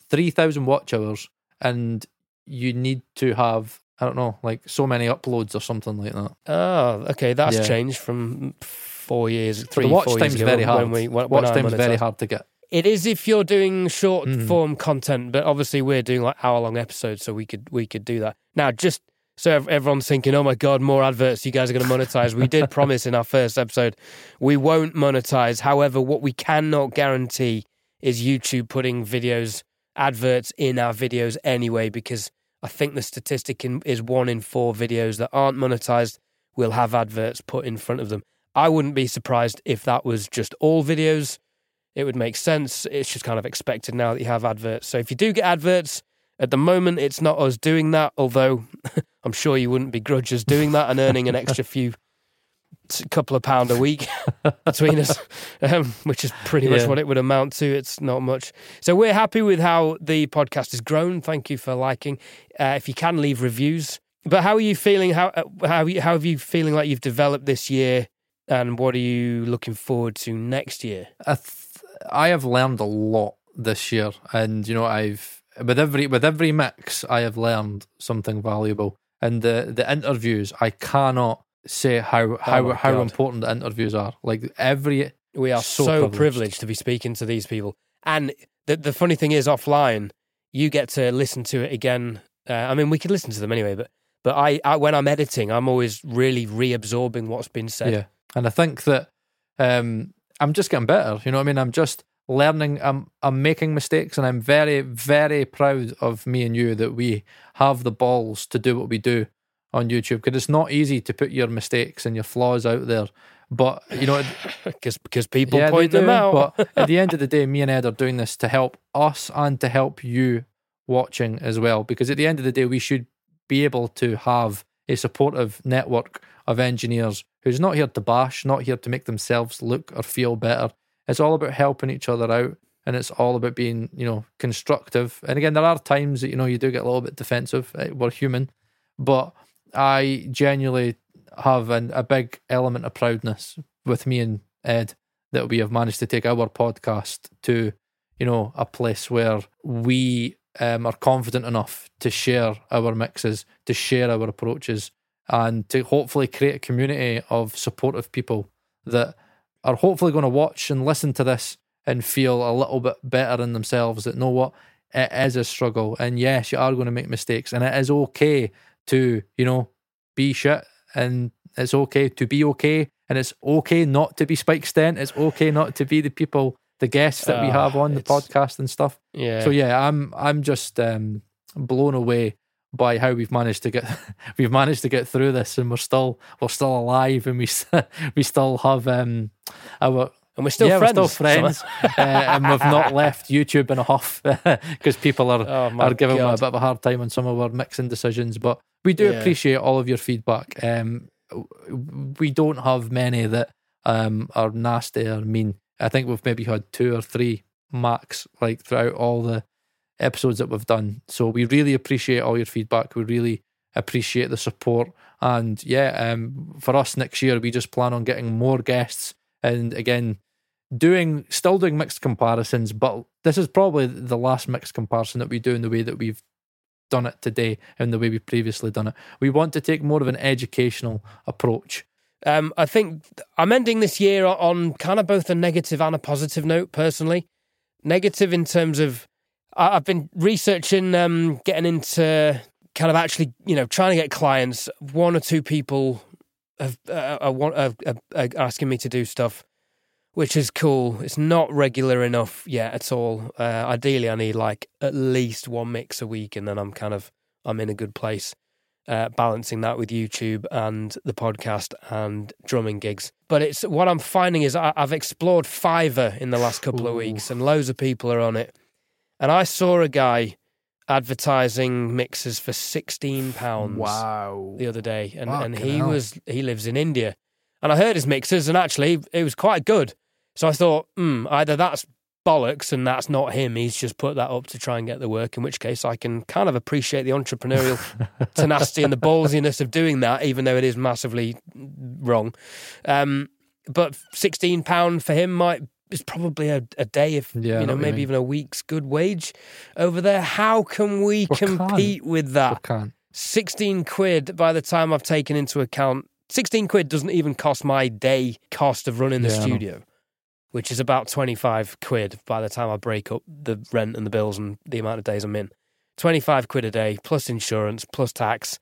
three thousand watch hours, and you need to have, I don't know, like so many uploads or something like that. Oh, okay, that's yeah. changed from four years, three, the watch four time's years very ago. Hard. When we, when watch when time's very hard to get. It is if you're doing short mm. form content, but obviously we're doing like hour long episodes, so we could we could do that. Now, just so everyone's thinking, oh my God, more adverts, you guys are going to monetize. We did promise in our first episode we won't monetize. However, what we cannot guarantee is YouTube putting videos, adverts in our videos anyway, because I think the statistic in, is one in four videos that aren't monetized will have adverts put in front of them. I wouldn't be surprised if that was just all videos. It would make sense. It's just kind of expected now that you have adverts. So if you do get adverts, at the moment it's not us doing that, although I'm sure you wouldn't begrudge us doing that and earning an extra few couple of pound a week between us, um, which is pretty much yeah. what it would amount to. It's not much. So we're happy with how the podcast has grown. Thank you for liking. Uh, if you can, leave reviews. But how are you feeling? How how how have you feeling like you've developed this year, and what are you looking forward to next year? I th- I have learned a lot this year, and you know I've with every with every mix I have learned something valuable. And the the interviews, I cannot say how how, oh how important the interviews are. Like every we are so, so privileged. privileged to be speaking to these people. And the the funny thing is, offline you get to listen to it again. Uh, I mean, we can listen to them anyway, but. But I, I, when I'm editing, I'm always really reabsorbing what's been said. Yeah, and I think that um, I'm just getting better. You know what I mean? I'm just learning. I'm, I'm making mistakes, and I'm very, very proud of me and you that we have the balls to do what we do on YouTube, because it's not easy to put your mistakes and your flaws out there. But you know, because because people yeah, point them do, out. But at the end of the day, me and Ed are doing this to help us and to help you watching as well. Because at the end of the day, we should be able to have a supportive network of engineers who's not here to bash, not here to make themselves look or feel better. It's all about helping each other out, and it's all about being, you know, constructive. And again, there are times that, you know, you do get a little bit defensive. We're human. But I genuinely have an, a big element of proudness with me and Ed that we have managed to take our podcast to, you know, a place where we Um, are confident enough to share our mixes, to share our approaches, and to hopefully create a community of supportive people that are hopefully going to watch and listen to this and feel a little bit better in themselves, that know what, it is a struggle, and yes, you are going to make mistakes, and it is okay to, you know, be shit, and it's okay to be okay, and it's okay not to be Spike Stent, it's okay not to be the people the guests that uh, we have on the podcast and stuff. Yeah. So yeah, I'm I'm just um, blown away by how we've managed to get we've managed to get through this, and we're still we're still alive, and we we still have um our and we're still yeah, friends, we're still friends uh, and we've not left YouTube in a huff because people are oh are giving God. me a bit of a hard time on some of our mixing decisions. But we do yeah. appreciate all of your feedback. Um, we don't have many that um are nasty or mean. I think we've maybe had two or three max, like throughout all the episodes that we've done. So we really appreciate all your feedback. We really appreciate the support. And yeah, um, for us next year, we just plan on getting more guests. And again, doing still doing mixed comparisons, but this is probably the last mixed comparison that we do in the way that we've done it today and the way we've previously done it. We want to take more of an educational approach. Um, I think I'm ending this year on kind of both a negative and a positive note, personally. Negative in terms of I've been researching, um, getting into kind of actually, you know, trying to get clients. One or two people have, uh, are, are, are asking me to do stuff, which is cool. It's not regular enough yet at all. Uh, ideally, I need like at least one mix a week, and then I'm kind of I'm in a good place. Uh, balancing that with YouTube and the podcast and drumming gigs. But it's what I'm finding is I, I've explored Fiverr in the last couple Ooh. of weeks, and loads of people are on it. And I saw a guy advertising mixes for sixteen pounds wow. the other day, and, and he hell. was he lives in India. And I heard his mixes, and actually it was quite good. So I thought, hmm, either that's bollocks and that's not him, he's just put that up to try and get the work, in which case I can kind of appreciate the entrepreneurial tenacity and the ballsiness of doing that, even though it is massively wrong. Um, but sixteen pounds for him might is probably a, a day, if yeah, you know, maybe you even a week's good wage over there. How can we, we compete can't. with that? sixteen quid by the time I've taken into account, sixteen quid doesn't even cost my day cost of running the yeah, studio, which is about twenty-five quid by the time I break up the rent and the bills and the amount of days I'm in. twenty-five quid a day, plus insurance, plus tax.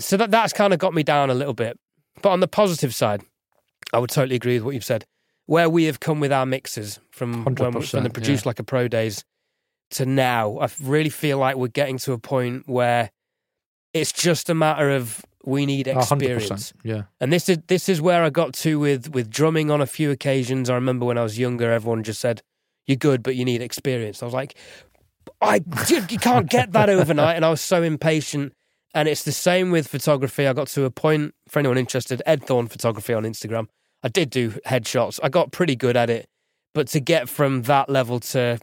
So that that's kind of got me down a little bit. But on the positive side, I would totally agree with what you've said. Where we have come with our mixes from when we, from the Produce yeah. Like a Pro days to now, I really feel like we're getting to a point where it's just a matter of we need experience. Yeah. And this is this is where I got to with, with drumming on a few occasions. I remember when I was younger, everyone just said, you're good, but you need experience. I was like, I you can't get that overnight. And I was so impatient And it's the same with photography. I got to a point, for anyone interested, Ed Thorne Photography on Instagram. I did do headshots. I got pretty good at it. But to get from that level to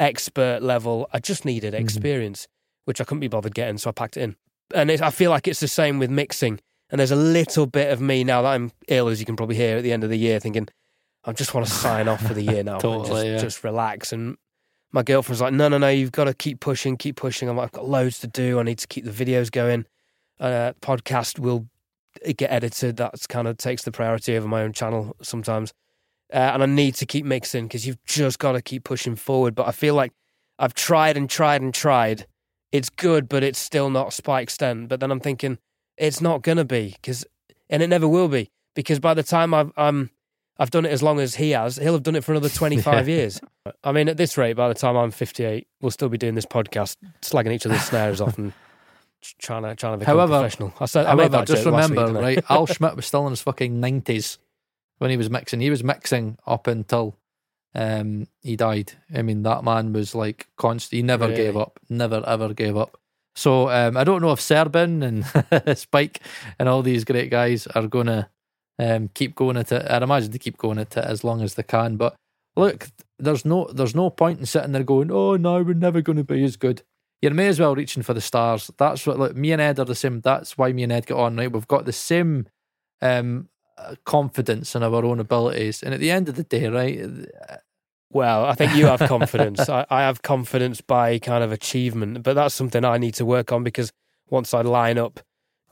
expert level, I just needed experience, mm-hmm. which I couldn't be bothered getting, so I packed it in. And it, I feel like it's the same with mixing. And there's a little bit of me now that I'm ill, as you can probably hear at the end of the year, thinking, I just want to sign off for the year now. totally, just, yeah. just relax. And my girlfriend's like, no, no, no, you've got to keep pushing, keep pushing. I'm like, I've got loads to do. I need to keep the videos going. Uh, podcast will get edited. That's kind of takes the priority over my own channel sometimes. Uh, and I need to keep mixing because you've just got to keep pushing forward. But I feel like I've tried and tried and tried. It's good, but it's still not Spike Stent. But then I'm thinking, it's not going to be, because, and it never will be, because by the time I've, I'm, I've done it as long as he has, he'll have done it for another twenty-five yeah. years. I mean, at this rate, by the time I'm fifty-eight, we'll still be doing this podcast, slagging each other's snares off and trying to, trying to become however, professional. I said, I however, made that just remember, last week, right, Al Schmidt was still in his fucking nineties when he was mixing. He was mixing up until um, he died. I mean, that man was like constant. He never really? gave up, never, ever gave up. So um, I don't know if Serbin and Spike and all these great guys are going to um, keep going at it. I'd imagine they keep going at it as long as they can. But look, there's no there's no point in sitting there going, oh no, we're never going to be as good. You may as well reaching for the stars. That's what, look, me and Ed are the same. That's why me and Ed get on, right? We've got the same um, confidence in our own abilities. And at the end of the day, right? Well, I think you have confidence. I, I have confidence by kind of achievement, but that's something I need to work on, because once I line up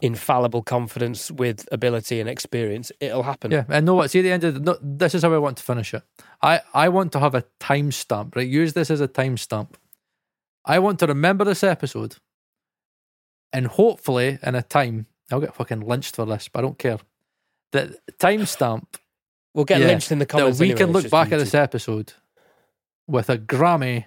infallible confidence with ability and experience, it'll happen. Yeah, and no, see, at the end of the, no, this is how I want to finish it. I, I want to have a timestamp, right? Use this as a timestamp. I want to remember this episode, and hopefully in a time, I'll get fucking lynched for this, but I don't care. The timestamp. We'll get yeah, lynched in the comments. We anyway, can look back YouTube. At this episode with a Grammy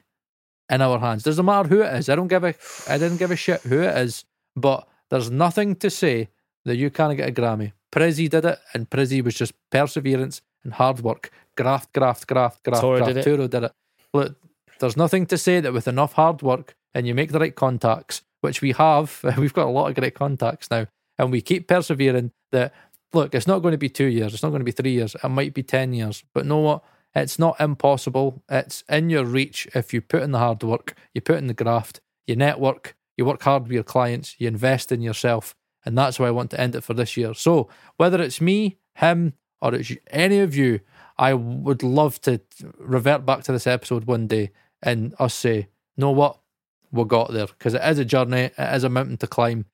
in our hands. Doesn't matter who it is. I don't give a. I didn't give a shit who it is. But there's nothing to say that you can't get a Grammy. Prizzy did it, and Prizzy was just perseverance and hard work. Graft, graft, graft, graft, Turo graft. Did Turo did it. Look, there's nothing to say that with enough hard work and you make the right contacts, which we have. We've got a lot of great contacts now, and we keep persevering. That look, it's not going to be two years. It's not going to be three years. It might be ten years. But you know what? It's not impossible. It's in your reach if you put in the hard work, you put in the graft, you network, you work hard with your clients, you invest in yourself. And that's why I want to end it for this year. So whether it's me, him, or it's any of you, I would love to revert back to this episode one day and us say, you know what? We got there. Because it is a journey. It is a mountain to climb.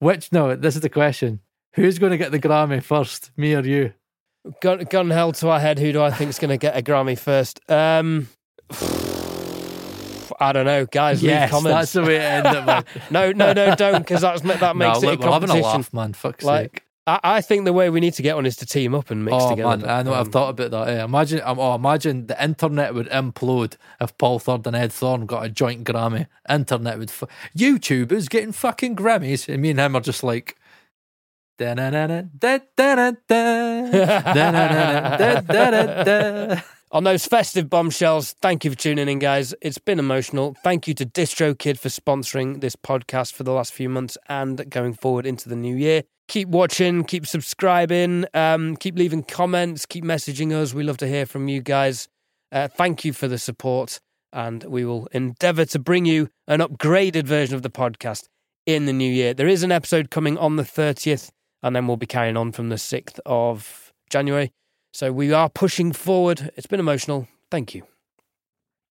Which, no, this is the question. Who's going to get the Grammy first, me or you? Gun, gun held to our head, who do I think is going to get a Grammy first? Um, I don't know, guys. Yes, leave comments. That's the way to end it, man. no, no, no, don't, because that makes no, it look, a competition. We're having a laugh, man. Fuck's like, sake. I, I think the way we need to get on is to team up and mix oh, together. Oh man, I know. Um, I've thought about that. Yeah, imagine, um, oh, imagine the internet would implode if Paul Third and Ed Thorne got a joint Grammy. Internet would. F- YouTubers getting fucking Grammys, and me and him are just like. On those festive bombshells, thank you for tuning in, guys. It's been emotional. Thank you to DistroKid for sponsoring this podcast for the last few months and going forward into the new year. Keep watching, keep subscribing, um, keep leaving comments, keep messaging us. We love to hear from you guys. Uh, thank you for the support, and we will endeavour to bring you an upgraded version of the podcast in the new year. There is an episode coming on the thirtieth. And then we'll be carrying on from the sixth of January. So we are pushing forward. It's been emotional. Thank you.